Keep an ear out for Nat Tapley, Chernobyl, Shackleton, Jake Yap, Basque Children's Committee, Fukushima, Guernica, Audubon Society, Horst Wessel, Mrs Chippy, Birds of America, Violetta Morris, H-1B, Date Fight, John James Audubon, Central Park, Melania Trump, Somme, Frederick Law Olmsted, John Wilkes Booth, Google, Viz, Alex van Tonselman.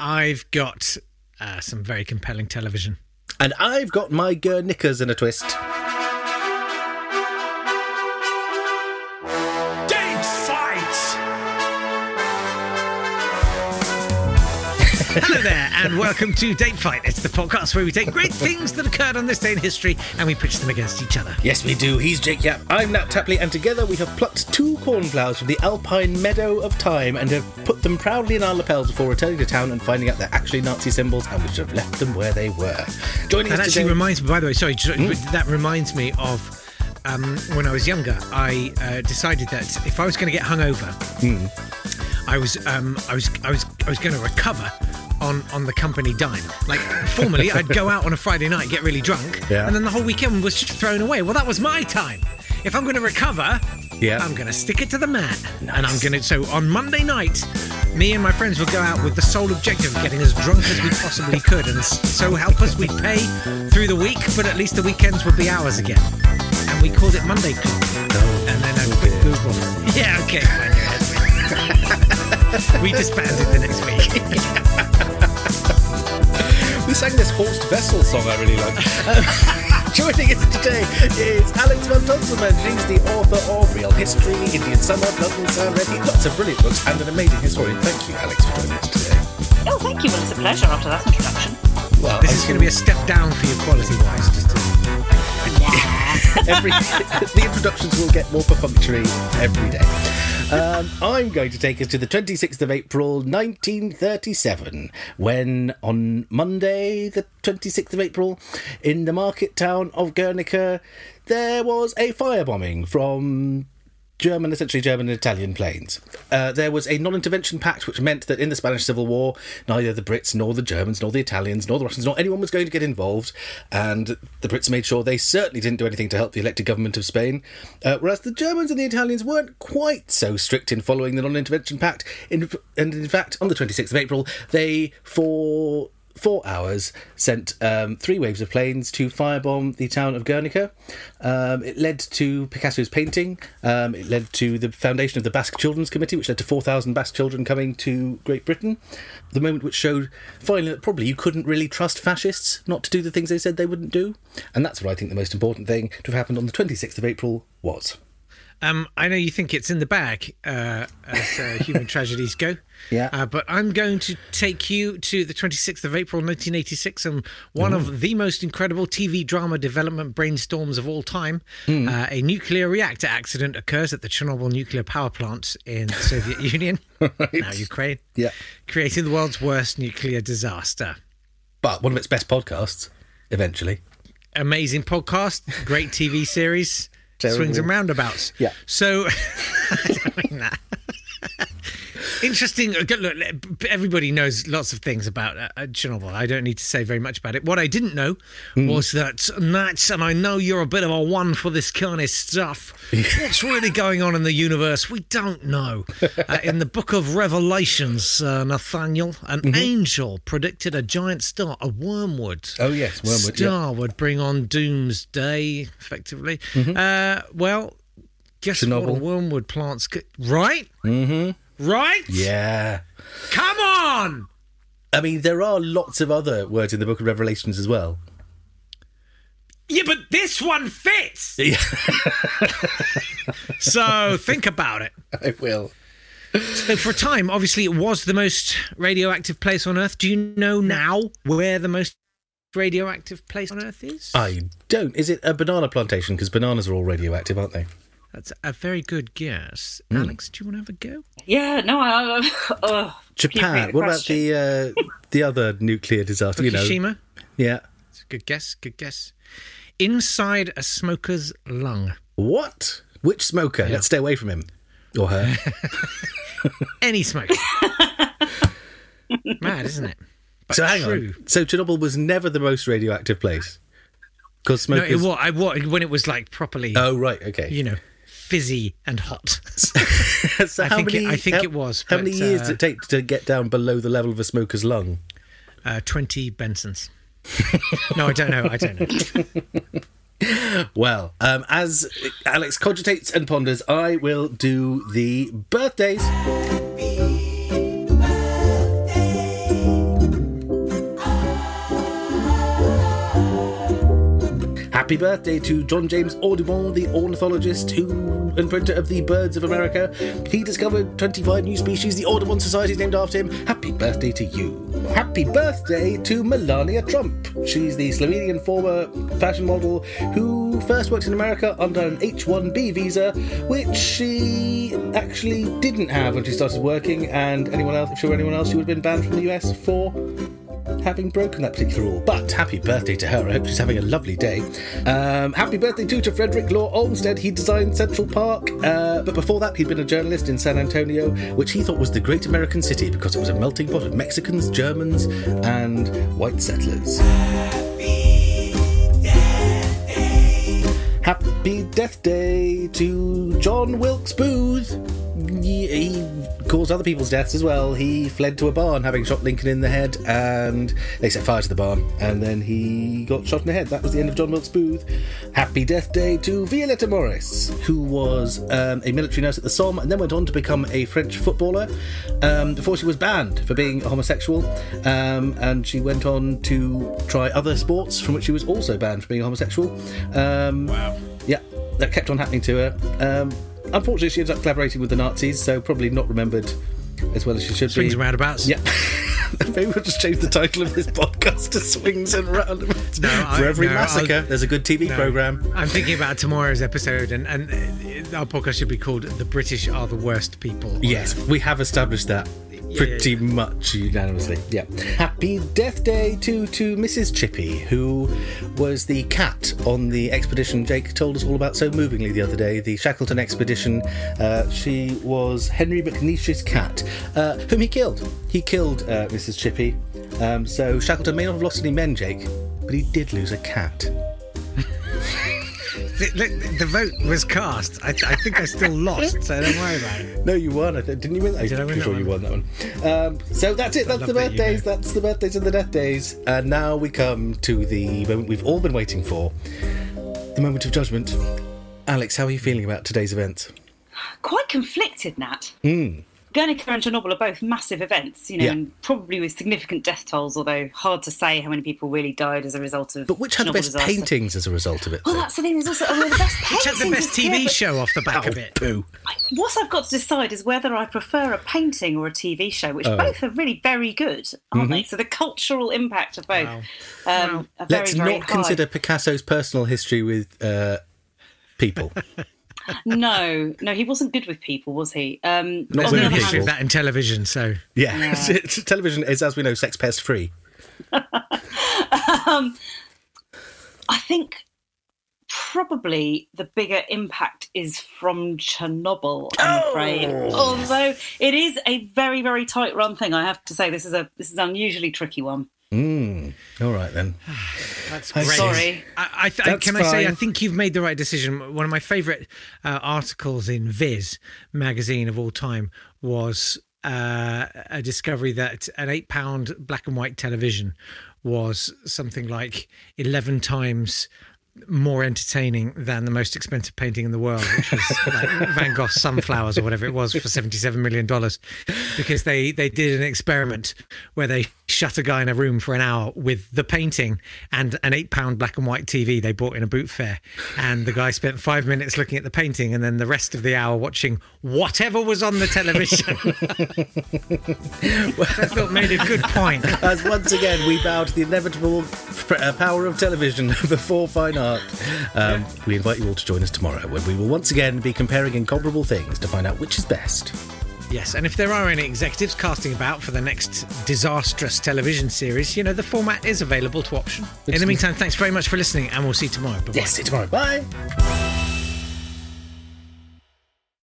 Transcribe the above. I've got some very compelling television. And I've got my Guernicas in a twist. Date Fight! Hello there, and welcome to Date Fight. It's the podcast where we take great things that occurred on this day in history and we pitch them against each other. Yes, we do. He's Jake Yap, I'm Nat Tapley, and together we have plucked two cornflowers from the alpine meadow of time and have put them proudly in our lapels before returning to town and finding out they're actually Nazi symbols and we should have left them where they were. Joining us today... reminds me, by the way, sorry, that reminds me of when I was younger, I decided that if I was going to get hungover, I was going to recover on the company dime. Like, formerly, I'd go out on a Friday night, get really drunk, and then the whole weekend was just thrown away. Well, that was my time. If I'm going to recover, I'm going to stick it to the man. Nice. And I'm going to... So, on Monday night, me and my friends would go out with the sole objective of getting as drunk as we possibly could. And so help us, we'd pay through the week, but at least the weekends would be ours again. And we called it Monday Club. Oh, and then I quit Google. Yeah, okay. We disbanded the next week. We sang this Horst Wessel song I really like. Joining us today is Alex van Tonselman. She's the author of Real History, Indian Summer, Blood and Sound Ready, lots of brilliant books, and an amazing historian. Thank you, Alex, for joining us today. Oh, thank you. Well, it's a pleasure after that introduction. Well, this is going to be a step down for you quality-wise, just to... the introductions will get more perfunctory every day. I'm going to take us to the 26th of April 1937, when on Monday the 26th of April in the market town of Guernica there was a firebombing from essentially German and Italian planes. There was a non-intervention pact which meant that in the Spanish Civil War neither the Brits nor the Germans nor the Italians nor the Russians nor anyone was going to get involved, and the Brits made sure they certainly didn't do anything to help the elected government of Spain, whereas the Germans and the Italians weren't quite so strict in following the non-intervention pact, and in fact on the 26th of April they for 4 hours sent three waves of planes to firebomb the town of Guernica. It led to Picasso's painting. It led to the foundation of the Basque Children's Committee, which led to 4,000 Basque children coming to Great Britain. The moment which showed finally that probably you couldn't really trust fascists not to do the things they said they wouldn't do. And that's what I think the most important thing to have happened on the 26th of April was. I know you think it's in the bag as human tragedies go, but I'm going to take you to the 26th of April 1986 and one of the most incredible TV drama development brainstorms of all time. A nuclear reactor accident occurs at the Chernobyl nuclear power plant in the Soviet Union, now Ukraine, creating the world's worst nuclear disaster. But one of its best podcasts, eventually. Amazing podcast, great TV series. Swings and roundabouts. Yeah. So, I don't mean that. Interesting. Look, everybody knows lots of things about Chernobyl. I don't need to say very much about it. What I didn't know was that Nats, and I know you're a bit of a one for this kind of stuff. What's really going on in the universe? We don't know. In the Book of Revelations, Nathaniel, an angel predicted a giant star, a wormwood. Oh yes, wormwood. Star would bring on doomsday, effectively. Well, guess Chernobyl. What? Wormwood plants, right? Right? Yeah. Come on! I mean, there are lots of other words in the Book of Revelations as well. Yeah, but this one fits! Yeah. So, think about it. I will. So, for a time, obviously, it was the most radioactive place on Earth. Do you know now where the most radioactive place on Earth is? I don't. Is it a banana plantation? Because bananas are all radioactive, aren't they? That's a very good guess. Alex, do you want to have a go? Yeah, no, I... Japan. What about the other nuclear disaster? Fukushima? You know. Yeah. It's a good guess, good guess. Inside a smoker's lung. What? Which smoker? Yeah. Let's stay away from him. Or her. Any smoker. Mad, isn't it? But so hang on. So Chernobyl was never the most radioactive place? Because smokers... No, when it was like properly... Oh, right, okay. You know. Fizzy and hot. So I think it was. How many years did it take to get down below the level of a smoker's lung? 20 Bensons. No, I don't know. Well, as Alex cogitates and ponders, I will do the birthdays. Happy birthday. Happy birthday to John James Audubon, the ornithologist and printer of the Birds of America. He discovered 25 new species. The Audubon Society is named after him. Happy birthday to you. Happy birthday to Melania Trump. She's the Slovenian former fashion model who first worked in America under an H-1B visa, which she actually didn't have when she started working, and anyone else, if she were anyone else, she would have been banned from the US for having broken that particular rule. But happy birthday to her. I hope she's having a lovely day. Happy birthday too to Frederick Law Olmsted. He designed Central Park, but before that he'd been a journalist in San Antonio, which he thought was the great American city because it was a melting pot of Mexicans, Germans and white settlers. Happy Death Day to John Wilkes Booth. He caused other people's deaths as well. He fled to a barn, having shot Lincoln in the head, and they set fire to the barn, and then he got shot in the head. That was the end of John Wilkes Booth. Happy Death Day to Violetta Morris, who was a military nurse at the Somme, and then went on to become a French footballer before she was banned for being a homosexual, and she went on to try other sports from which she was also banned for being a homosexual. Wow. Yeah, that kept on happening to her. Unfortunately, she ended up collaborating with the Nazis, so probably not remembered as well as she should be. Swings and roundabouts. Yeah. Maybe we'll just change the title of this podcast to Swings and Roundabouts. There's a good TV programme. I'm thinking about tomorrow's episode, and our podcast should be called The British Are the Worst People. Yes, we have established that. Pretty much unanimously, yeah. Happy Death Day to Mrs Chippy, who was the cat on the expedition Jake told us all about so movingly the other day, the Shackleton expedition. She was Henry McNeish's cat, whom he killed. He killed Mrs Chippy, so Shackleton may not have lost any men, Jake, but he did lose a cat. The vote was cast. I think I still lost, so don't worry about it. No, you won. Didn't you win that? I'm pretty sure you won that one. So that's it. That's the birthdays. That's the birthdays and the death days. And now we come to the moment we've all been waiting for, the moment of judgment. Alex, how are you feeling about today's events? Quite conflicted, Nat. Guernica and Chernobyl are both massive events, and probably with significant death tolls, although hard to say how many people really died as a result of. But which had the best disaster. Paintings as a result of it? Well, that's the thing. There's also the best paintings. Which had the best TV show off the back of it? Poo. What I've got to decide is whether I prefer a painting or a TV show, which both are really very good, aren't they? So the cultural impact of both. Wow. Are very, let's very not high. Consider Picasso's personal history with people. No, he wasn't good with people, was he? Not with history of that in television, so... Yeah. Television is, as we know, sex pest free. I think probably the bigger impact is from Chernobyl, I'm afraid. Although it is a very, very tight run thing, I have to say. This is an unusually tricky one. All right, then. That's great. Sorry. I think you've made the right decision. One of my favourite articles in Viz magazine of all time was a discovery that an £8 black and white television was something like 11 times more entertaining than the most expensive painting in the world, which was like Van Gogh's Sunflowers or whatever it was, for $77 million, because they did an experiment where they shut a guy in a room for an hour with the painting and an £8 black and white TV they bought in a boot fair. And the guy spent 5 minutes looking at the painting and then the rest of the hour watching whatever was on the television. I thought made a good point. As once again, we bow to the inevitable power of television before fine art. We invite you all to join us tomorrow when we will once again be comparing incomparable things to find out which is best. Yes, and if there are any executives casting about for the next disastrous television series, the format is available to option. In the meantime, thanks very much for listening, and we'll see you tomorrow. Bye-bye. Yes, see you tomorrow. Bye.